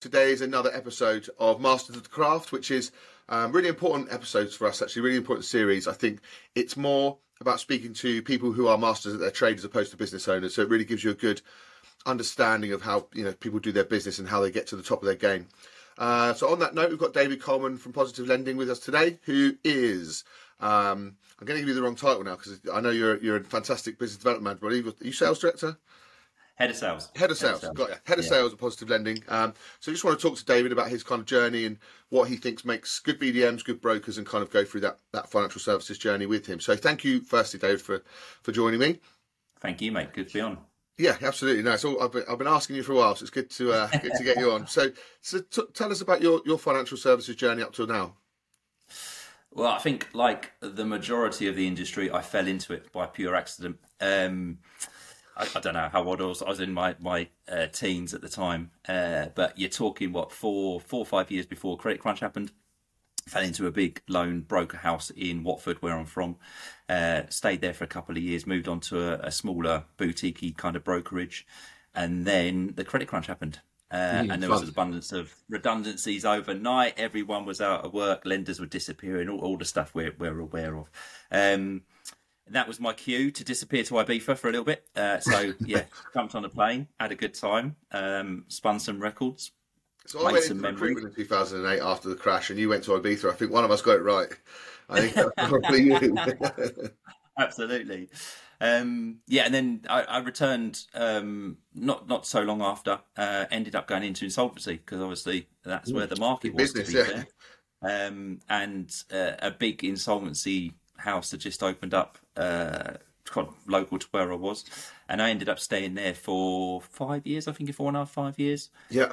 Today is another episode of Masters of the Craft, which is really important episodes for us, actually, really important series. I think it's more about speaking to people who are masters at their trade as opposed to business owners. So it really gives you a good understanding of how people do their business and how they get to the top of their game. So on that note, we've got David Coleman from Positive Lending with us today, who is... I'm going to give you the wrong title now because I know you're a fantastic business development manager. Are you sales director? Head of sales. Got you. Head of sales at Positive Lending. So I just want to talk to David about his kind of journey and what he thinks makes good BDMs, good brokers, and kind of go through that financial services journey with him. So thank you, firstly, David, for joining me. Thank you, mate. Good to be on. Yeah, absolutely. No, so I've been asking you for a while, so it's good to get you on. So tell us about your financial services journey up till now. Well, I think like the majority of the industry, I fell into it by pure accident. I don't know how old I was. I was in my teens at the time. But you're talking, what, four or five years before credit crunch happened. Fell into a big loan broker house in Watford, where I'm from. Stayed there for a couple of years, moved on to a smaller boutique-y kind of brokerage. And then the credit crunch happened. And there was an abundance of redundancies overnight. Everyone was out of work. Lenders were disappearing, all the stuff we're aware of. And that was my cue to disappear to Ibiza for a little bit. Jumped on a plane, had a good time, spun some records. So I went into recruitment in 2008 after the crash, and you went to Ibiza. I think one of us got it right. I think that's probably you. Absolutely. And then I returned not so long after, ended up going into insolvency because obviously that's where the market was, business, to be fair. And a big insolvency house that just opened up local to where I was, and I ended up staying there for 5 years, I think, 4.5 years. Yeah.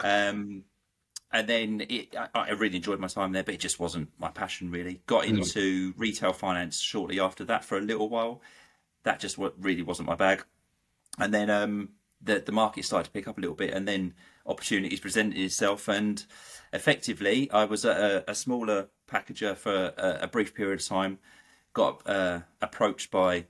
And then I really enjoyed my time there, but it just wasn't my passion really. Got into retail finance shortly after that for a little while. That just really wasn't my bag. And then the market started to pick up a little bit, and then opportunities presented itself. And effectively, I was at a smaller packager for a brief period of time. Got approached by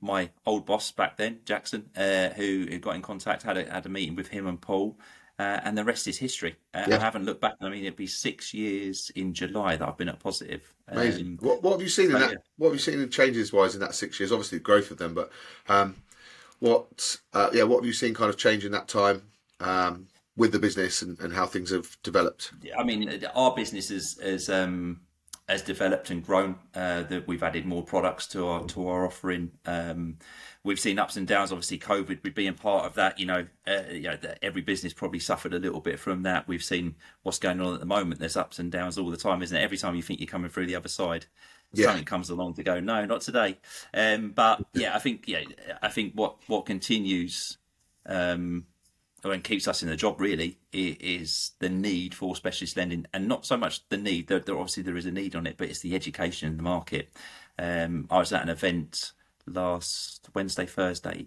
my old boss back then, Jackson, who got in contact, had a meeting with him and Paul. And the rest is history. I haven't looked back. I mean, it'd be 6 years in July that I've been at Positive. Amazing. What have you seen in that? Yeah. What have you seen in changes wise in that 6 years? Obviously, the growth of them, but what have you seen kind of change in that time with the business and how things have developed? I mean, our business has developed and grown. That we've added more products to our offering. We've seen ups and downs. Obviously, COVID with being part of that. Every business probably suffered a little bit from that. We've seen what's going on at the moment. There's ups and downs all the time, isn't it? Every time you think you're coming through the other side, something comes along to go, no, not today. I think what continues and keeps us in the job really is the need for specialist lending, and not so much the need. There obviously there is a need on it, but it's the education in the market. I was at an event last Wednesday, Thursday,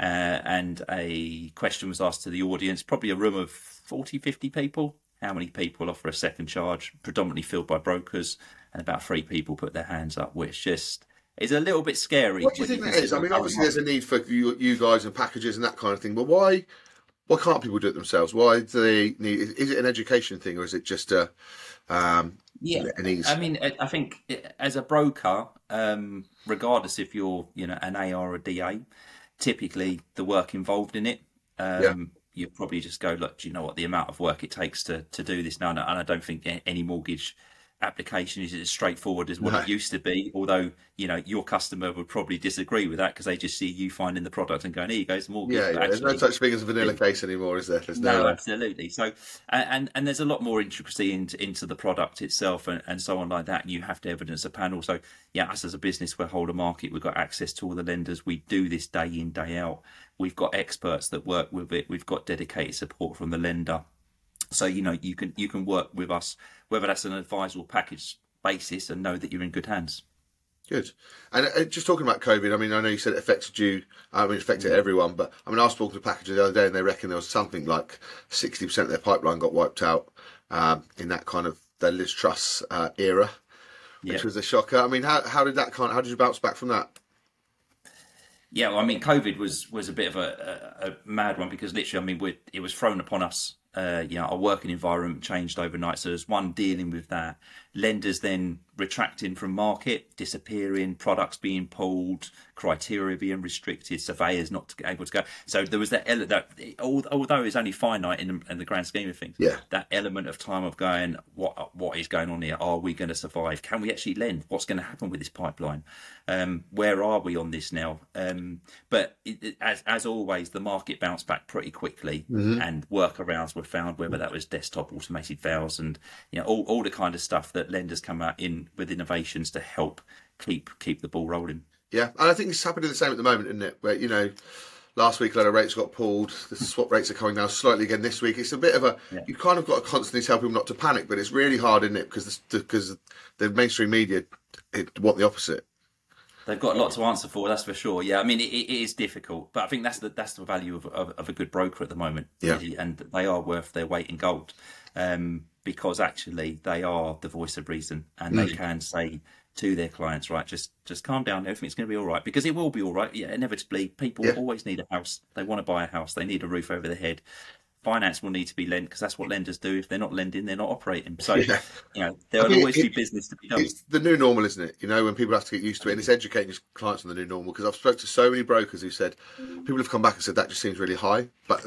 and a question was asked to the audience, probably a room of 40, 50 people. How many people offer a second charge? Predominantly filled by brokers, and about 3 people put their hands up, which just is a little bit scary. What do you think that is? I mean, obviously there's a need for you guys and packages and that kind of thing, but why? Why can't people do it themselves? Why do they need? Is it an education thing, or is it just a? An ease? I mean, I think as a broker, regardless if you're, an AR or a DA, typically the work involved in it, you probably just go, look, do you know what the amount of work it takes to do this now? And I don't think any mortgage application is as straightforward as what it used to be, although your customer would probably disagree with that because they just see you finding the product and going, here you go, it's a mortgage. There's no such thing as a vanilla case anymore, is there? Absolutely. So and there's a lot more intricacy into the product itself and so on like that, and you have to evidence a panel. So us as a business, we're whole of market, we've got access to all the lenders, we do this day in, day out, we've got experts that work with it, we've got dedicated support from the lender. So, you can work with us, whether that's an advisable package basis, and know that you're in good hands. Good. And just talking about COVID, I mean, I know you said it affected you. I mean, it affected everyone. But, I mean, I was talking to packages the other day, and they reckon there was something like 60% of their pipeline got wiped out in that kind of the Liz Truss era, which was a shocker. I mean, how did you bounce back from that? Yeah, well, I mean, COVID was a bit of a mad one because literally, I mean, it was thrown upon us our working environment changed overnight. So there's one dealing with that. Lenders then retracting from market, disappearing, products being pulled, criteria being restricted, surveyors not able to go. So there was that although it's only finite in the grand scheme of things, yeah, that element of time of going, what is going on here? Are we going to survive? Can we actually lend? What's going to happen with this pipeline? Where are we on this now? But as always, the market bounced back pretty quickly, mm-hmm, and workarounds were found, whether that was desktop automated files and all the kind of stuff that lenders come out in with innovations to help keep the ball rolling. Yeah, and I think it's happening the same at the moment, isn't it? Where, last week a lot of rates got pulled, the swap rates are coming down slightly again this week. It's a bit of a, you kind of got to constantly tell people not to panic, but it's really hard, isn't it? Because the mainstream media want the opposite. They've got a lot to answer for, that's for sure. Yeah, I mean, it is difficult, but I think that's the value of a good broker at the moment. Yeah. Really, and they are worth their weight in gold. Because actually they are the voice of reason, and they can say to their clients, right, just calm down, everything's going to be all right, because it will be all right. Yeah, inevitably, people always need a house. They want to buy a house. They need a roof over their head. Finance will need to be lent, because that's what lenders do. If they're not lending, they're not operating. So, there will always be business to be done. It's the new normal, isn't it? When people have to get used to it, and it's educating clients on the new normal, because I've spoken to so many brokers who said, people have come back and said, that just seems really high, but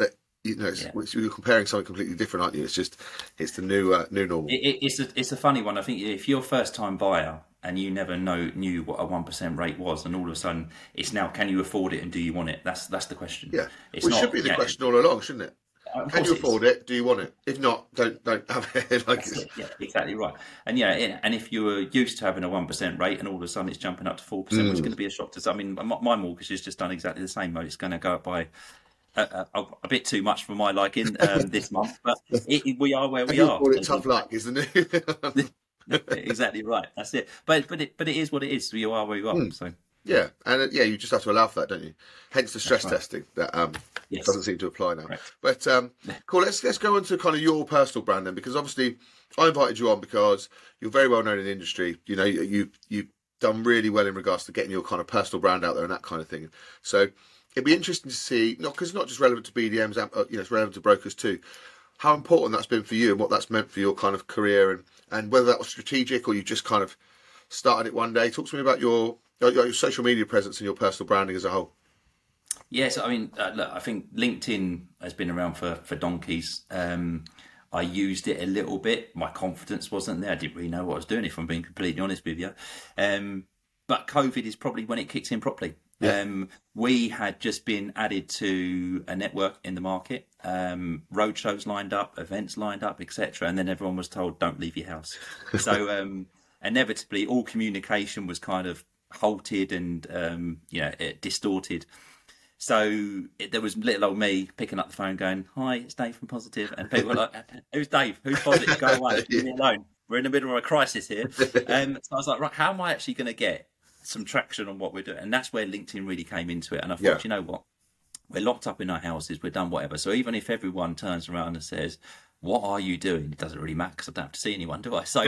you're comparing something completely different, aren't you? It's just, it's the new normal. It's a funny one. I think if you're a first-time buyer and you never knew what a 1% rate was, and all of a sudden it's now, can you afford it and do you want it? That's the question. Yeah, it should be the question all along, shouldn't it? Can you afford it? Do you want it? If not, don't have it. Yeah, exactly right. And and if you were used to having a 1% rate and all of a sudden it's jumping up to 4%, it's going to be a shock to some. I mean, my mortgage has just done exactly the same mode. It's going to go up by a bit too much for my liking this month, but we are where we are. Call it tough luck, isn't it? Exactly right. That's it. But it is what it is. You are where you are. So yeah, and you just have to allow for that, don't you? Hence the stress testing that doesn't seem to apply now. Right. But cool. Let's go on to kind of your personal brand then, because obviously I invited you on because you're very well known in the industry. You've done really well in regards to getting your kind of personal brand out there and that kind of thing. So it'd be interesting to see, because it's not just relevant to BDMs, it's relevant to brokers too, how important that's been for you and what that's meant for your kind of career, and whether that was strategic or you just kind of started it one day. Talk to me about your social media presence and your personal branding as a whole. Yes, I mean, look, I think LinkedIn has been around for donkeys. I used it a little bit. My confidence wasn't there. I didn't really know what I was doing, if I'm being completely honest with you. But COVID is probably when it kicks in properly. Yeah. We had just been added to a network in the market, roadshows lined up, events lined up, etc. And then everyone was told, don't leave your house. So inevitably, all communication was kind of halted and distorted. So there was little old me picking up the phone going, hi, it's Dave from Positive. And people were like, who's Dave? Who's Positive? Go away. Leave me alone. We're in the middle of a crisis here. So I was like, right, how am I actually going to get some traction on what we're doing? And that's where LinkedIn really came into it. And I thought, you know what, we're locked up in our houses, we're done whatever. So even if everyone turns around and says, what are you doing? It doesn't really matter because I don't have to see anyone, do I? So,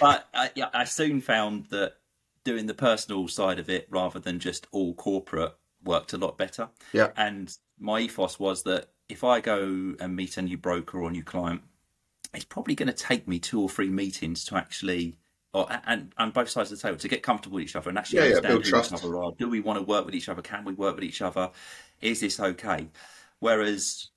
but I soon found that doing the personal side of it rather than just all corporate worked a lot better. Yeah. And my ethos was that if I go and meet a new broker or a new client, it's probably going to take me 2 or 3 meetings to actually, and both sides of the table, to get comfortable with each other and actually understand who each other are. Do we want to work with each other? Can we work with each other? Is this okay? Whereas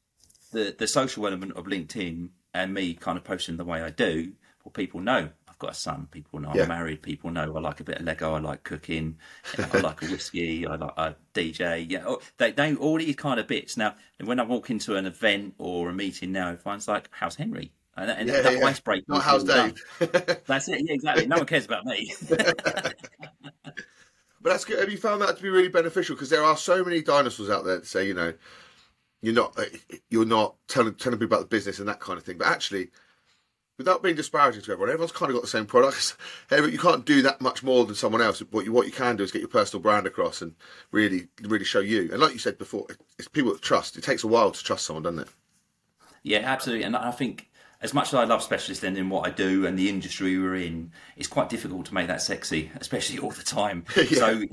the social element of LinkedIn and me kind of posting the way I do, well, people know I've got a son, people know I'm married, people know I like a bit of Lego, I like cooking, I like a whiskey, I like a DJ. Yeah, they all these kind of bits. Now, when I walk into an event or a meeting now, everyone's like, how's Henry? And that icebreaker. Not how's Dave. That's it. Yeah, exactly. No one cares about me. But that's good. Have you found that to be really beneficial? Because there are so many dinosaurs out there that say, you're not telling people about the business and that kind of thing. But actually, without being disparaging to everyone, everyone's kind of got the same products. You can't do that much more than someone else. What you can do is get your personal brand across and really, really show you. And like you said before, it's people that trust. It takes a while to trust someone, doesn't it? Yeah, absolutely. And I think, as much as I love specialist lending, what I do and the industry we're in, it's quite difficult to make that sexy, especially all the time. So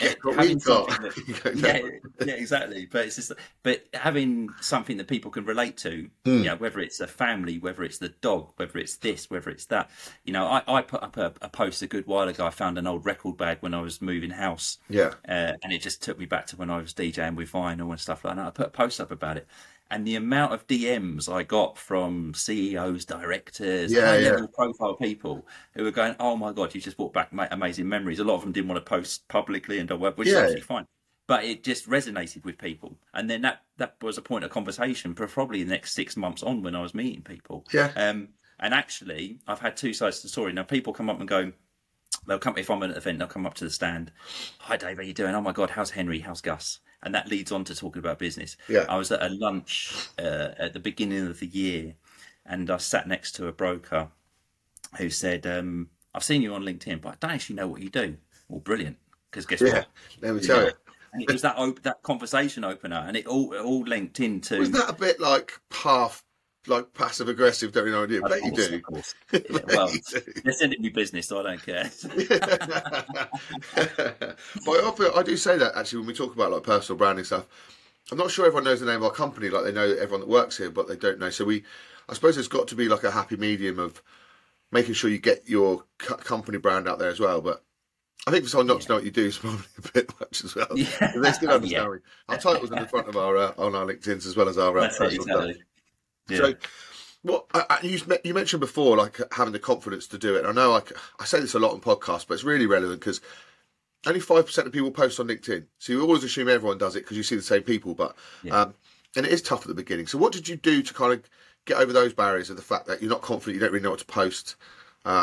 Get what we've got. That, yeah, exactly. But it's just, but having something that people can relate to, you know, whether it's a family, whether it's the dog, whether it's this, whether it's that. You know, I put up a post a good while ago. I found an old record bag when I was moving house. Yeah. And it just took me back to when I was DJing with vinyl and stuff like that. I put a post up about it. And the amount of DMs I got from CEOs, directors, high-level profile people who were going, oh, my God, you just brought back amazing memories. A lot of them didn't want to post publicly, and which is actually fine. But it just resonated with people. And then that was a point of conversation for probably the next 6 months on when I was meeting people. Yeah. And actually, I've had two sides to the story. Now, people come up and go, they'll come, if I'm at an event, they'll come up to the stand. Hi, Dave, how are you doing? Oh, my God, how's Henry? How's Gus? And that leads on to talking about business. Yeah. I was at a lunch at the beginning of the year, and I sat next to a broker who said, I've seen you on LinkedIn, but I don't actually know what you do. Well, brilliant, because guess what? Let me tell you. And it was that that conversation opener, and it all linked into... Was that a bit like passive-aggressive, don't you know what you do? But you do. Yeah, well, they're sending me business, so I don't care. But I do say that, actually, when we talk about like personal branding stuff, I'm not sure everyone knows the name of our company, like they know everyone that works here, but they don't know. So I suppose it's got to be like a happy medium of making sure you get your company brand out there as well. But I think for someone not to know what you do is probably a bit much as well. Yeah. They still understand. Oh, yeah. Our titles in the front of our on our LinkedIn's as well as our personal stuff. Yeah. So, you mentioned before, like having the confidence to do it. And I know I say this a lot on podcasts, but it's really relevant because only 5% of people post on LinkedIn. So you always assume everyone does it because you see the same people. But and it is tough at the beginning. So what did you do to kind of get over those barriers of the fact that you're not confident, you don't really know what to post, you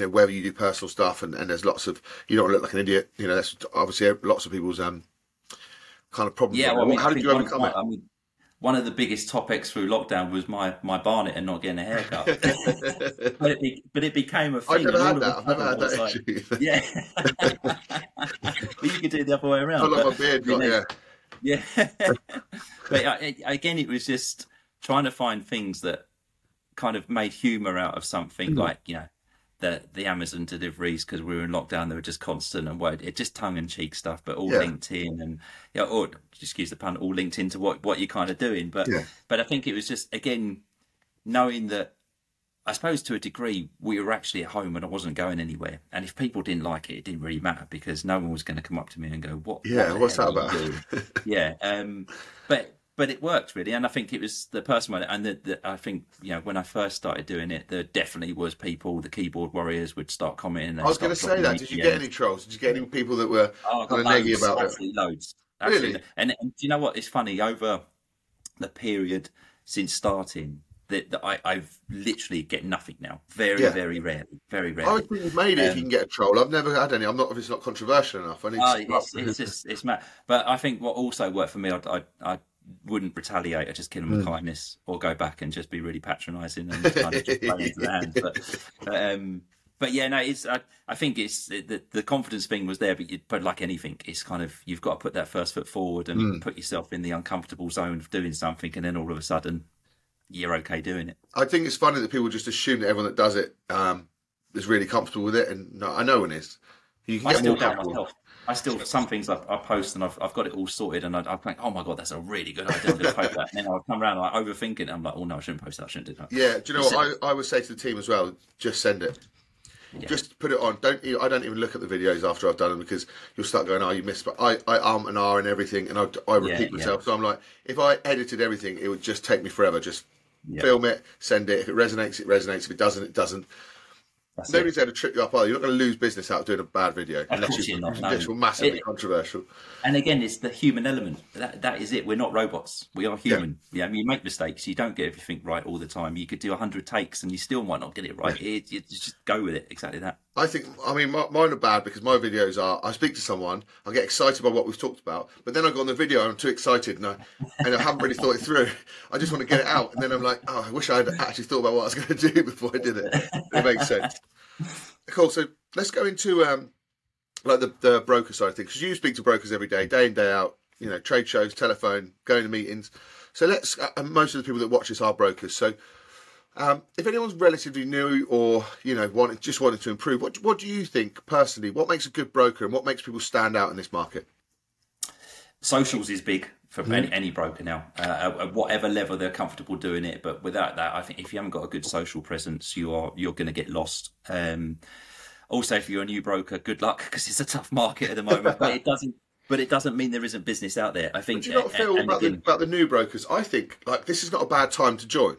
know, whether you do personal stuff and there's lots of, you don't look like an idiot. You know, that's obviously lots of people's kind of problems. Yeah, well, I mean, how did you overcome it? One of the biggest topics through lockdown was my barnet and not getting a haircut. but it became a thing. I've never had that issue. Like, but you could do it the other way around. I love my beard, But again, it was just trying to find things that kind of made humour out of something, like, you know, the Amazon deliveries, because we were in lockdown, they were just constant and just tongue in cheek stuff, but all linked in, and or excuse the pun, all linked into what you're kind of doing. But but I think it was just, again, knowing that, I suppose to a degree, we were actually at home and I wasn't going anywhere. And if people didn't like it, it didn't really matter because no one was going to come up to me and go, what's that about? But it worked really, and I think it was the person. And I think, you know, when I first started doing it, there definitely was people, the keyboard warriors would start commenting. I was going to say that. Did you get any trolls? Did you get any people that were kind of neggy about it? Absolutely loads. Absolutely. Really? And do you know what? It's funny. Over the period since starting, that I've literally get nothing now. Very, very rarely. I would think you've made it if you can get a troll. I've never had any. I'm not. It's not controversial enough. I need to it's mad. But I think what also worked for me, I wouldn't retaliate. I just kill them with kindness, or go back and just be really patronising and kind of just play into the hand. But yeah, no, it's. I think it's the confidence thing was there, but like anything, it's kind of, you've got to put that first foot forward and put yourself in the uncomfortable zone of doing something, and then all of a sudden, you're okay doing it. I think it's funny that people just assume that everyone that does it is really comfortable with it, and no, I know one is. You can get more comfortable. I still, some things I post and I've got it all sorted, and I think, oh my God, that's a really good idea, I'm going to post that. And then I'll come around and I overthink it, and I'm like, oh no, I shouldn't post that, I shouldn't do that. Yeah, do you know what? I would say to the team as well, just send it. Yeah. Just put it on. I don't even look at the videos after I've done them, because you'll start going, oh, you missed. But I R and everything, and I repeat myself. Yeah. So I'm like, if I edited everything, it would just take me forever. Just film it, send it. If it resonates, it resonates. If it doesn't, it doesn't. That's Nobody's there to trip you up either. You're not going to lose business out of doing a bad video. Unless you're not. It's massively controversial. And again, it's the human element. That is it. We're not robots. We are human. Yeah. I mean, you make mistakes. You don't get everything right all the time. You could do 100 takes and you still might not get it right. Yeah. You just go with it. Exactly that. I think, I mean, mine are bad because my videos are, I speak to someone, I get excited by what we've talked about, but then I go on the video and I'm too excited and I haven't really thought it through. I just want to get it out. And then I'm like, oh, I wish I had actually thought about what I was going to do before I did it. It makes sense. Cool. So let's go into like the broker side of things, because you speak to brokers every day, day in, day out, you know, trade shows, telephone, going to meetings. So let's, and most of the people that watch this are brokers. So If anyone's relatively new or wanted to improve, what do you think personally? What makes a good broker, and what makes people stand out in this market? Socials is big for any broker now, at whatever level they're comfortable doing it. But without that, I think if you haven't got a good social presence, you're going to get lost. Also, if you're a new broker, good luck, because it's a tough market at the moment. But it doesn't mean there isn't business out there. I think. Do you not feel about the new brokers? I think this is not a bad time to join,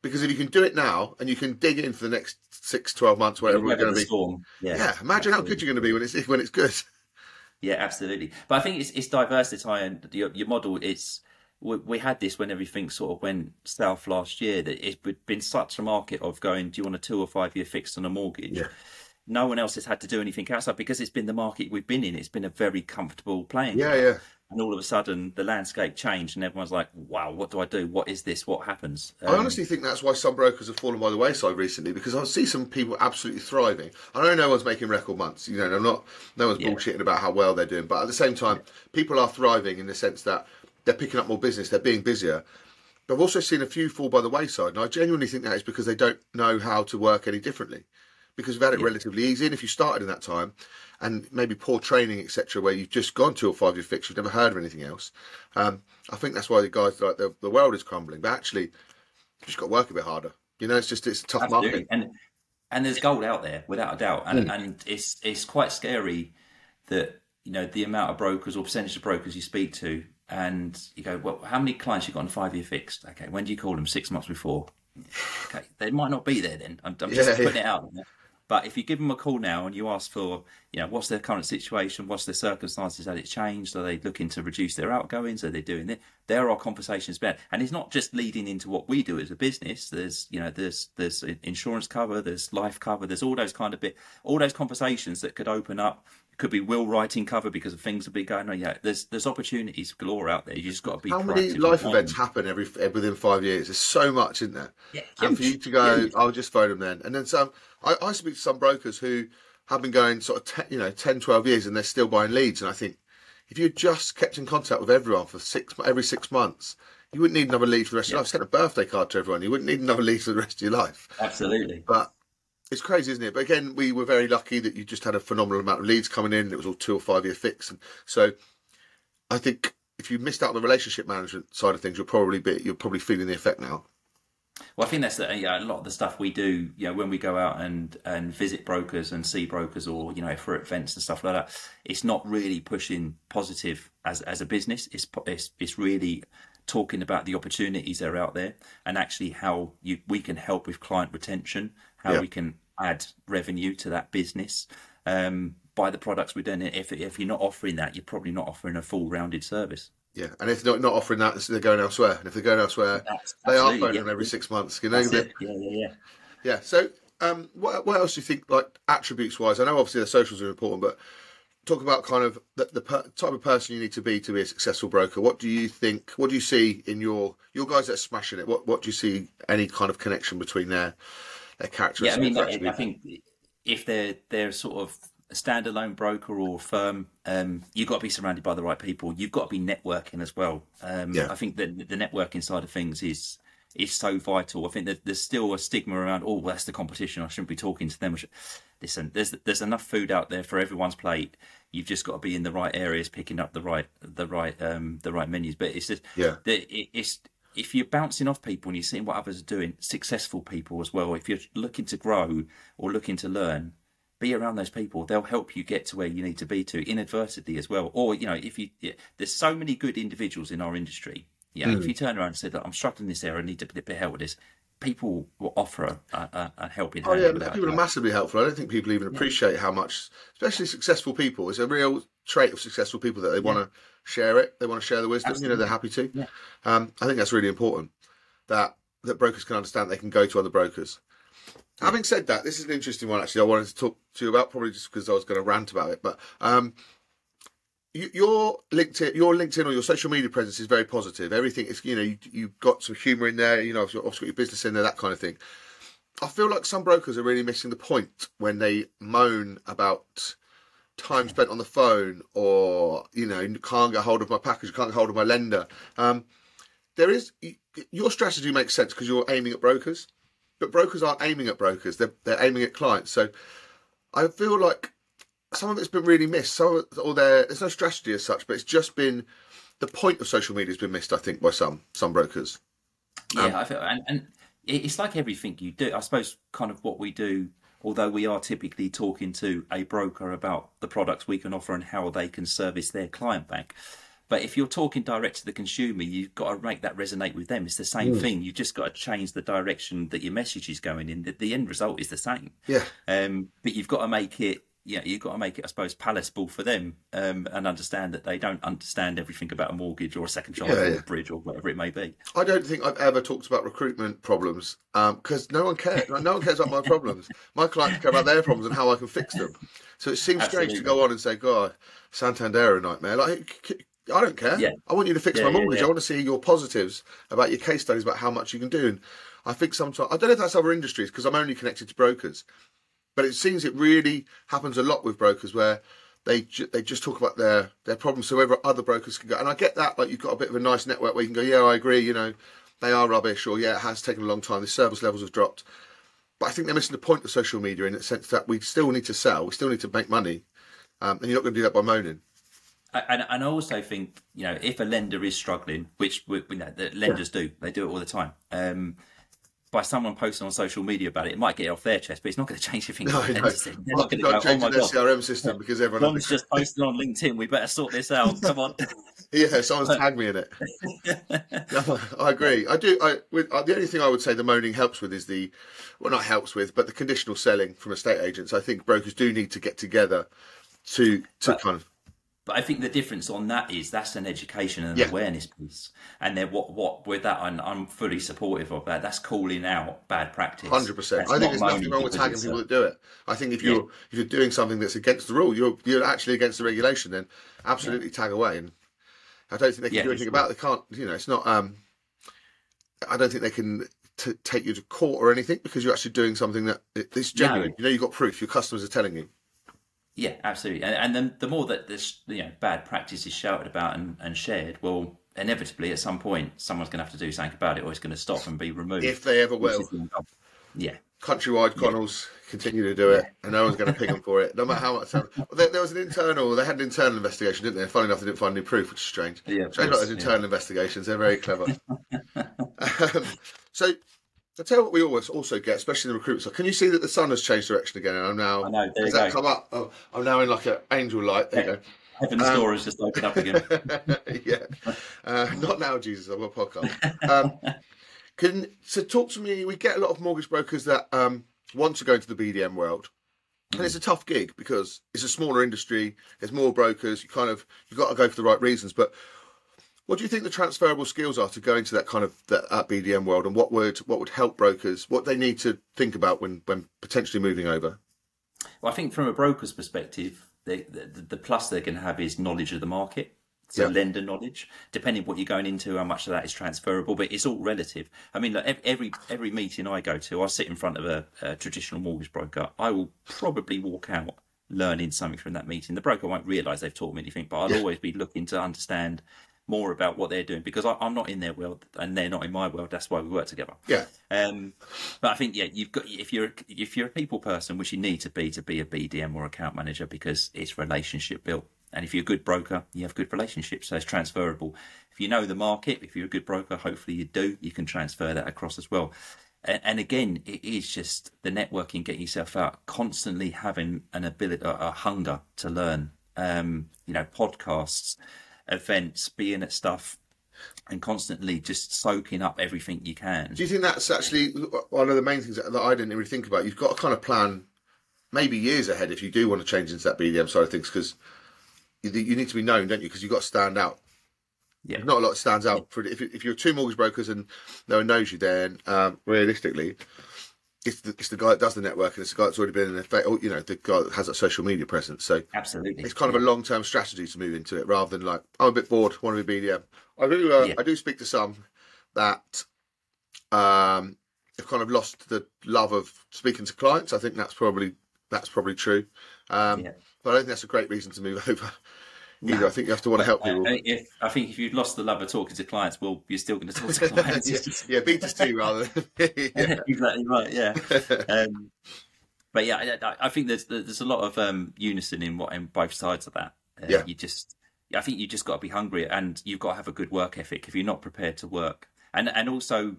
because if you can do it now and you can dig in for the next 6-12 months, whatever we're going to be. Storm. Yeah, imagine how good you're going to be when it's good. Yeah, absolutely. But I think it's diversity and your model. We had this when everything sort of went south last year, that it's been such a market of going, do you want a 2 or 5 year fixed on a mortgage? Yeah. No one else has had to do anything outside, because it's been the market we've been in. It's been a very comfortable playing. Yeah. And all of a sudden the landscape changed and everyone's like, wow, what do I do? What is this? What happens? I honestly think that's why some brokers have fallen by the wayside recently, because I see some people absolutely thriving. I know no one's making record months, no one's bullshitting about how well they're doing, but at the same time, people are thriving in the sense that they're picking up more business, they're being busier. But I've also seen a few fall by the wayside, and I genuinely think that is because they don't know how to work any differently, because we've had it relatively easy. And if you started in that time, and maybe poor training, etc., where you've just gone 2 or 5 year fix, you've never heard of anything else. I think that's why the guys like the world is crumbling. But actually, you've just got to work a bit harder. It's a tough market. And there's gold out there, without a doubt. And it's quite scary that the amount of brokers or percentage of brokers you speak to, and you go, well, how many clients you got on 5 year fixed? Okay, when do you call them? 6 months before? Okay, they might not be there then. I'm just putting it out there. But if you give them a call now and you ask for, what's their current situation, what's their circumstances, has it changed, are they looking to reduce their outgoings, are they doing this? There are conversations about, and it's not just leading into what we do as a business. There's insurance cover, there's life cover, there's all those all those conversations that could open up. It could be will writing cover because of things that be going on. Yeah, there's opportunities galore out there. You just got to be. How many life events happen within 5 years? There's so much, isn't there? Yeah, and for you to go, I'll just phone them then, and then some. I speak to some brokers who have been going sort of 10, 12 years and they're still buying leads. And I think if you just kept in contact with everyone for every 6 months, you wouldn't need another lead for the rest of your life. Send a birthday card to everyone. You wouldn't need another lead for the rest of your life. Absolutely. But it's crazy, isn't it? But again, we were very lucky that you just had a phenomenal amount of leads coming in. It was all 2 or 5 year fix. And so I think if you missed out on the relationship management side of things, you're probably feeling the effect now. Well, I think that's a lot of the stuff we do, when we go out and visit brokers and see brokers, or, for events and stuff like that. It's not really pushing Positive as a business. It's really talking about the opportunities that are out there, and actually how we can help with client retention, how we can add revenue to that business by the products we're doing. If you're not offering that, you're probably not offering a full rounded service. Yeah, and if they're not offering that, they're going elsewhere. And if they're going elsewhere, they are phoning them every 6 months. Yeah. So, what else do you think, attributes wise? I know obviously the socials are important, but talk about kind of the type of person you need to be a successful broker. What do you think? What do you see in your guys that are smashing it? What do you see? Any kind of connection between their characteristics? Yeah, I think if they're sort of a standalone broker or firm, you've got to be surrounded by the right people. You've got to be networking as well. I think that the networking side of things is so vital. I think that there's still a stigma around, that's the competition, I shouldn't be talking to them. Listen, there's enough food out there for everyone's plate. You've just got to be in the right areas, picking up the right menus. But it's just if you're bouncing off people and you're seeing what others are doing, successful people as well. If you're looking to grow or looking to learn, be around those people. They'll help you get to where you need to be to inadvertently as well. Or, there's so many good individuals in our industry. If you turn around and say, I'm struggling in this area, I need to be a bit help with this, people will offer a helping hand. People are massively helpful. I don't think people even appreciate how much, especially successful people. It's a real trait of successful people that they want to share it. They want to share the wisdom. Absolutely. They're happy to. Yeah. I think that's really important that brokers can understand they can go to other brokers. Having said that, this is an interesting one, actually, I wanted to talk to you about, probably just because I was going to rant about it. But your LinkedIn or your social media presence is very positive. Everything is, you've got some humour in there, obviously got your business in there, that kind of thing. I feel like some brokers are really missing the point when they moan about time spent on the phone or, can't get hold of my package, can't get hold of my lender. Your strategy makes sense because you're aiming at brokers. But brokers aren't aiming at brokers. They're aiming at clients. So I feel like some of it's been really missed. There's no strategy as such, but it's just been the point of social media has been missed, I think, by some brokers. I feel, and it's like everything you do. I suppose kind of what we do, although we are typically talking to a broker about the products we can offer and how they can service their client bank. But if you're talking direct to the consumer, you've got to make that resonate with them. It's the same thing. You've just got to change the direction that your message is going in. The end result is the same. Yeah. But you've got to make it, I suppose, palatable for them, and understand that they don't understand everything about a mortgage or a second child or a bridge or whatever it may be. I don't think I've ever talked about recruitment problems because no one cares. No one cares about my problems. My clients care about their problems and how I can fix them. So it seems strange to go on and say, God, Santander are a nightmare. Like, I don't care. Yeah. I want you to fix my mortgage. Yeah. I want to see your positives about your case studies, about how much you can do. And I think sometimes, I don't know if that's other industries because I'm only connected to brokers, but it seems it really happens a lot with brokers where they just talk about their problems so wherever other brokers can go. And I get that, like you've got a bit of a nice network where you can go, yeah, I agree, they are rubbish, or yeah, it has taken a long time, the service levels have dropped. But I think they're missing the point of social media in the sense that we still need to sell, we still need to make money, and you're not going to do that by moaning. And I also think, if a lender is struggling, which the lenders do, they do it all the time, by someone posting on social media about it, it might get it off their chest, but it's not going to change anything. They're not going to go, change their CRM system because everyone's just posting on LinkedIn. We better sort this out. Come on. Yeah, someone's tagged me in it. No, I agree. I do. The only thing I would say the moaning helps with is not helps with, but the conditional selling from estate agents. I think brokers do need to get together But I think the difference on that is that's an education and an awareness piece. And then what with that, I'm fully supportive of that. That's calling out bad practice. 100%. I think there's nothing wrong with tagging people that do it. I think if you're doing something that's against the rule, you're actually against the regulation. Then absolutely tag away. And I don't think they can do anything about it. They can't. It's not. I don't think they can take you to court or anything because you're actually doing something that it's genuine. No. You've got proof. Your customers are telling you. Yeah, absolutely. And then the more that this bad practice is shouted about and shared, well, inevitably at some point someone's going to have to do something about it, or it's going to stop and be removed. If they ever will. Yeah. Countrywide, Connells continue to do it, and no one's going to ping them for it, no matter how much time. There was they had an internal investigation, didn't they? Funnily enough, they didn't find any proof, which is strange. Yeah, strange about those internal investigations. They're very clever. So. I tell you what we always also get, especially in the recruitment side. Can you see that the sun has changed direction again? And I'm now. I know. There you go. Come up? Oh, I'm now in like an angel light. There you go. Heaven's door has just opened up again. Not now, Jesus. I'm on a podcast. So talk to me. We get a lot of mortgage brokers that want to go into the BDM world, and it's a tough gig because it's a smaller industry. There's more brokers. You've got to go for the right reasons, but. What do you think the transferable skills are to go into that kind of that BDM world, and what would help brokers, what they need to think about when potentially moving over? Well, I think from a broker's perspective, the plus they're going to have is knowledge of the market, so lender knowledge, depending what you're going into, how much of that is transferable, but it's all relative. I mean, like every meeting I go to, I sit in front of a traditional mortgage broker. I will probably walk out learning something from that meeting. The broker won't realise they've taught me anything, but I'll always be looking to understand more about what they're doing, because I'm not in their world and they're not in my world. That's why we work together. Yeah. But I think you've got, if you're a people person, which you need to be a BDM or account manager, because it's relationship built. And if you're a good broker, you have good relationships, so it's transferable. If you know the market, if you're a good broker, hopefully you do, you can transfer that across as well. And again, it is just the networking, getting yourself out, constantly having an ability, a hunger to learn. Podcasts, events, being at stuff, and constantly just soaking up everything you can. Do you think that's actually one of the main things that I didn't really think about? You've got to kind of plan maybe years ahead if you do want to change into that BDM side of things, because you need to be known, don't you? Because you've got to stand out. Yeah, not a lot stands out. For if you're two mortgage brokers and no one knows you, then realistically, it's the guy that does the networking. It's the guy that's already been in effect, or the guy that has that social media presence. So absolutely, it's kind of a long-term strategy to move into it, rather than like, I'm a bit bored, want to be BDM. I do speak to some that have kind of lost the love of speaking to clients. I think that's probably true, but I don't think that's a great reason to move over. I think you have to want to help people. I think if you've lost the love of talking to clients, well, you're still going to talk to clients. B2C rather than... Exactly right, yeah. But yeah, I think there's a lot of unison in both sides of that. I think you just got to be hungry, and you've got to have a good work ethic. If you're not prepared to work, and also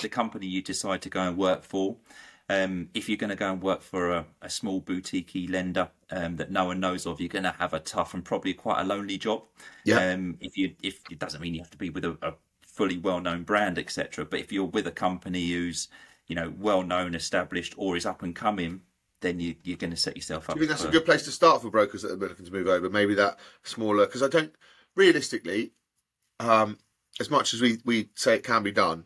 the company you decide to go and work for, if you're going to go and work for a small boutique-y lender that no one knows of, you're going to have a tough and probably quite a lonely job. Yeah. If it doesn't mean you have to be with a fully well-known brand, etc. But if you're with a company who's well-known, established, or is up and coming, then you're going to set yourself up. Do you think that's a good place to start for brokers that are looking to move over? Maybe that smaller, because I don't realistically, as much as we say it can be done,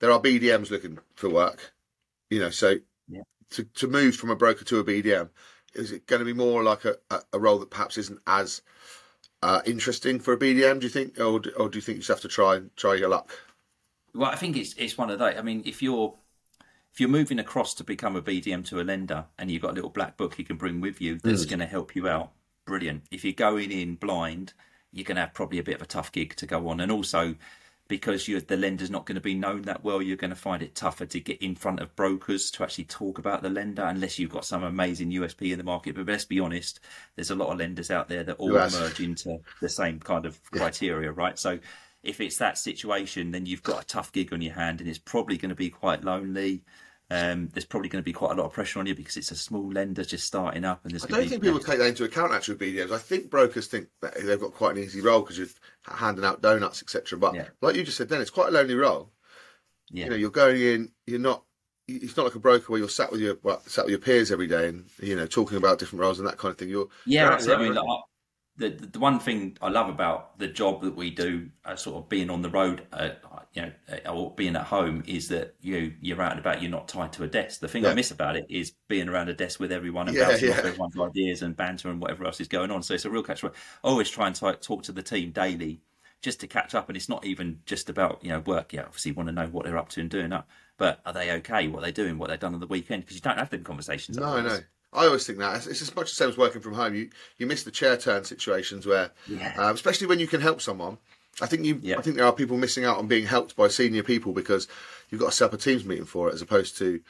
there are BDMs looking for work. To move from a broker to a BDM, is it going to be more like a role that perhaps isn't as interesting for a BDM? Do you think, or do you think you just have to try your luck? Well, I think it's one of those. I mean, if you're moving across to become a BDM to a lender, and you've got a little black book you can bring with you that's going to help you out, brilliant. If you're going in blind, you're going to have probably a bit of a tough gig to go on, and also, because the lender's not going to be known that well, you're going to find it tougher to get in front of brokers to actually talk about the lender, unless you've got some amazing USP in the market. But let's be honest, there's a lot of lenders out there that all merge into the same kind of criteria, right? So if it's that situation, then you've got a tough gig on your hand, and it's probably going to be quite lonely. There's probably going to be quite a lot of pressure on you because it's a small lender just starting up. And I don't think people take that into account, actually, with BDMs. I think brokers think that they've got quite an easy role because you're handing out donuts, etc. But like you just said, then it's quite a lonely role. Yeah. You're going in. You're not. It's not like a broker where you're sat with your peers every day and talking about different roles and that kind of thing. The one thing I love about the job that we do, sort of being on the road, or being at home, is that you're out and about. You're not tied to a desk. The thing I miss about it is being around a desk with everyone and bouncing off everyone's ideas and banter and whatever else is going on. So it's a real catch. I always try and talk to the team daily just to catch up, and it's not even just about work. Yeah, obviously you want to know what they're up to and doing up, but are they okay? What are they doing? What they've done on the weekend? Because you don't have them conversations. No. I always think that it's as much the same as working from home. You miss the chair turn situations where, especially when you can help someone. I think there are people missing out on being helped by senior people because you've got to set up a Teams meeting for it, as opposed to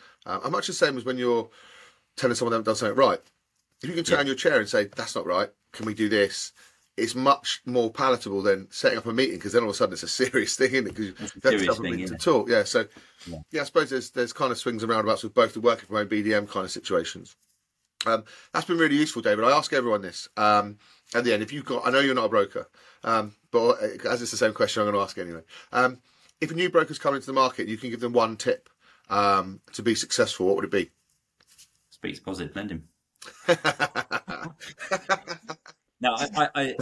much the same as when you're telling someone they haven't done something right. If you can turn on your chair and say, "That's not right. Can we do this?" It's much more palatable than setting up a meeting, because then all of a sudden it's a serious thing, isn't it? Because you have to have a meeting to talk. Yeah. So I suppose there's kind of swings and roundabouts with both the working from home BDM kind of situations. That's been really useful, David. I ask everyone this at the end. I know you're not a broker, but as it's the same question, I'm going to ask anyway. If a new broker's come into the market, you can give them one tip to be successful. What would it be? Speak to Positive Lending. No, I,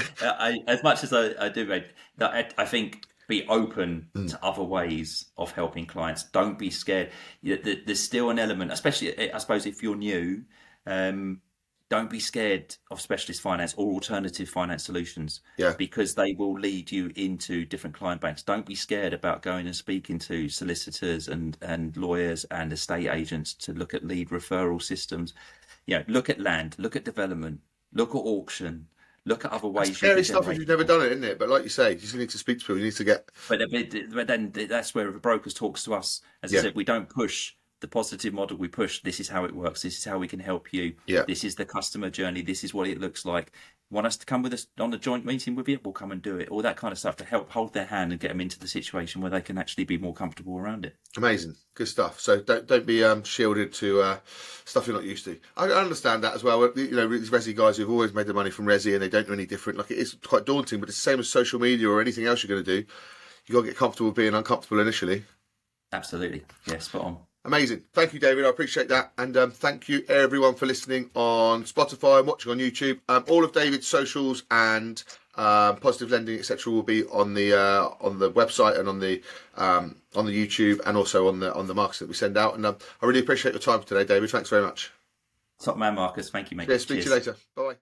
as much as I do, I think be open to other ways of helping clients. Don't be scared. There's still an element, especially I suppose if you're new. Don't be scared of specialist finance or alternative finance solutions because they will lead you into different client banks. Don't be scared about going and speaking to solicitors and lawyers and estate agents to look at lead referral systems. Look at land, look at development, look at auction, look at other ways. It's scary stuff if you've never done it, isn't it? But like you say, you just need to speak to people. You need to get... But then that's where the brokers talks to us. As I said, we don't push... The positive model we push, this is how it works, this is how we can help you, this is the customer journey, this is what it looks like. Want us to come with us on a joint meeting with you? We'll come and do it. All that kind of stuff to help hold their hand and get them into the situation where they can actually be more comfortable around it. Amazing. Good stuff. So don't be shielded to stuff you're not used to. I understand that as well. These resi guys who've always made the money from resi and they don't do any different. It is quite daunting, but it's the same as social media or anything else you're going to do. You've got to get comfortable with being uncomfortable initially. Absolutely. Yeah, spot on. Amazing. Thank you, David. I appreciate that. And thank you, everyone, for listening on Spotify and watching on YouTube. All of David's socials and Positive Lending, etc., will be on the website and on the YouTube and also on the markets that we send out. And I really appreciate your time today, David. Thanks very much. Top man, Marcus. Thank you, mate. Yeah, speak to you later. Bye.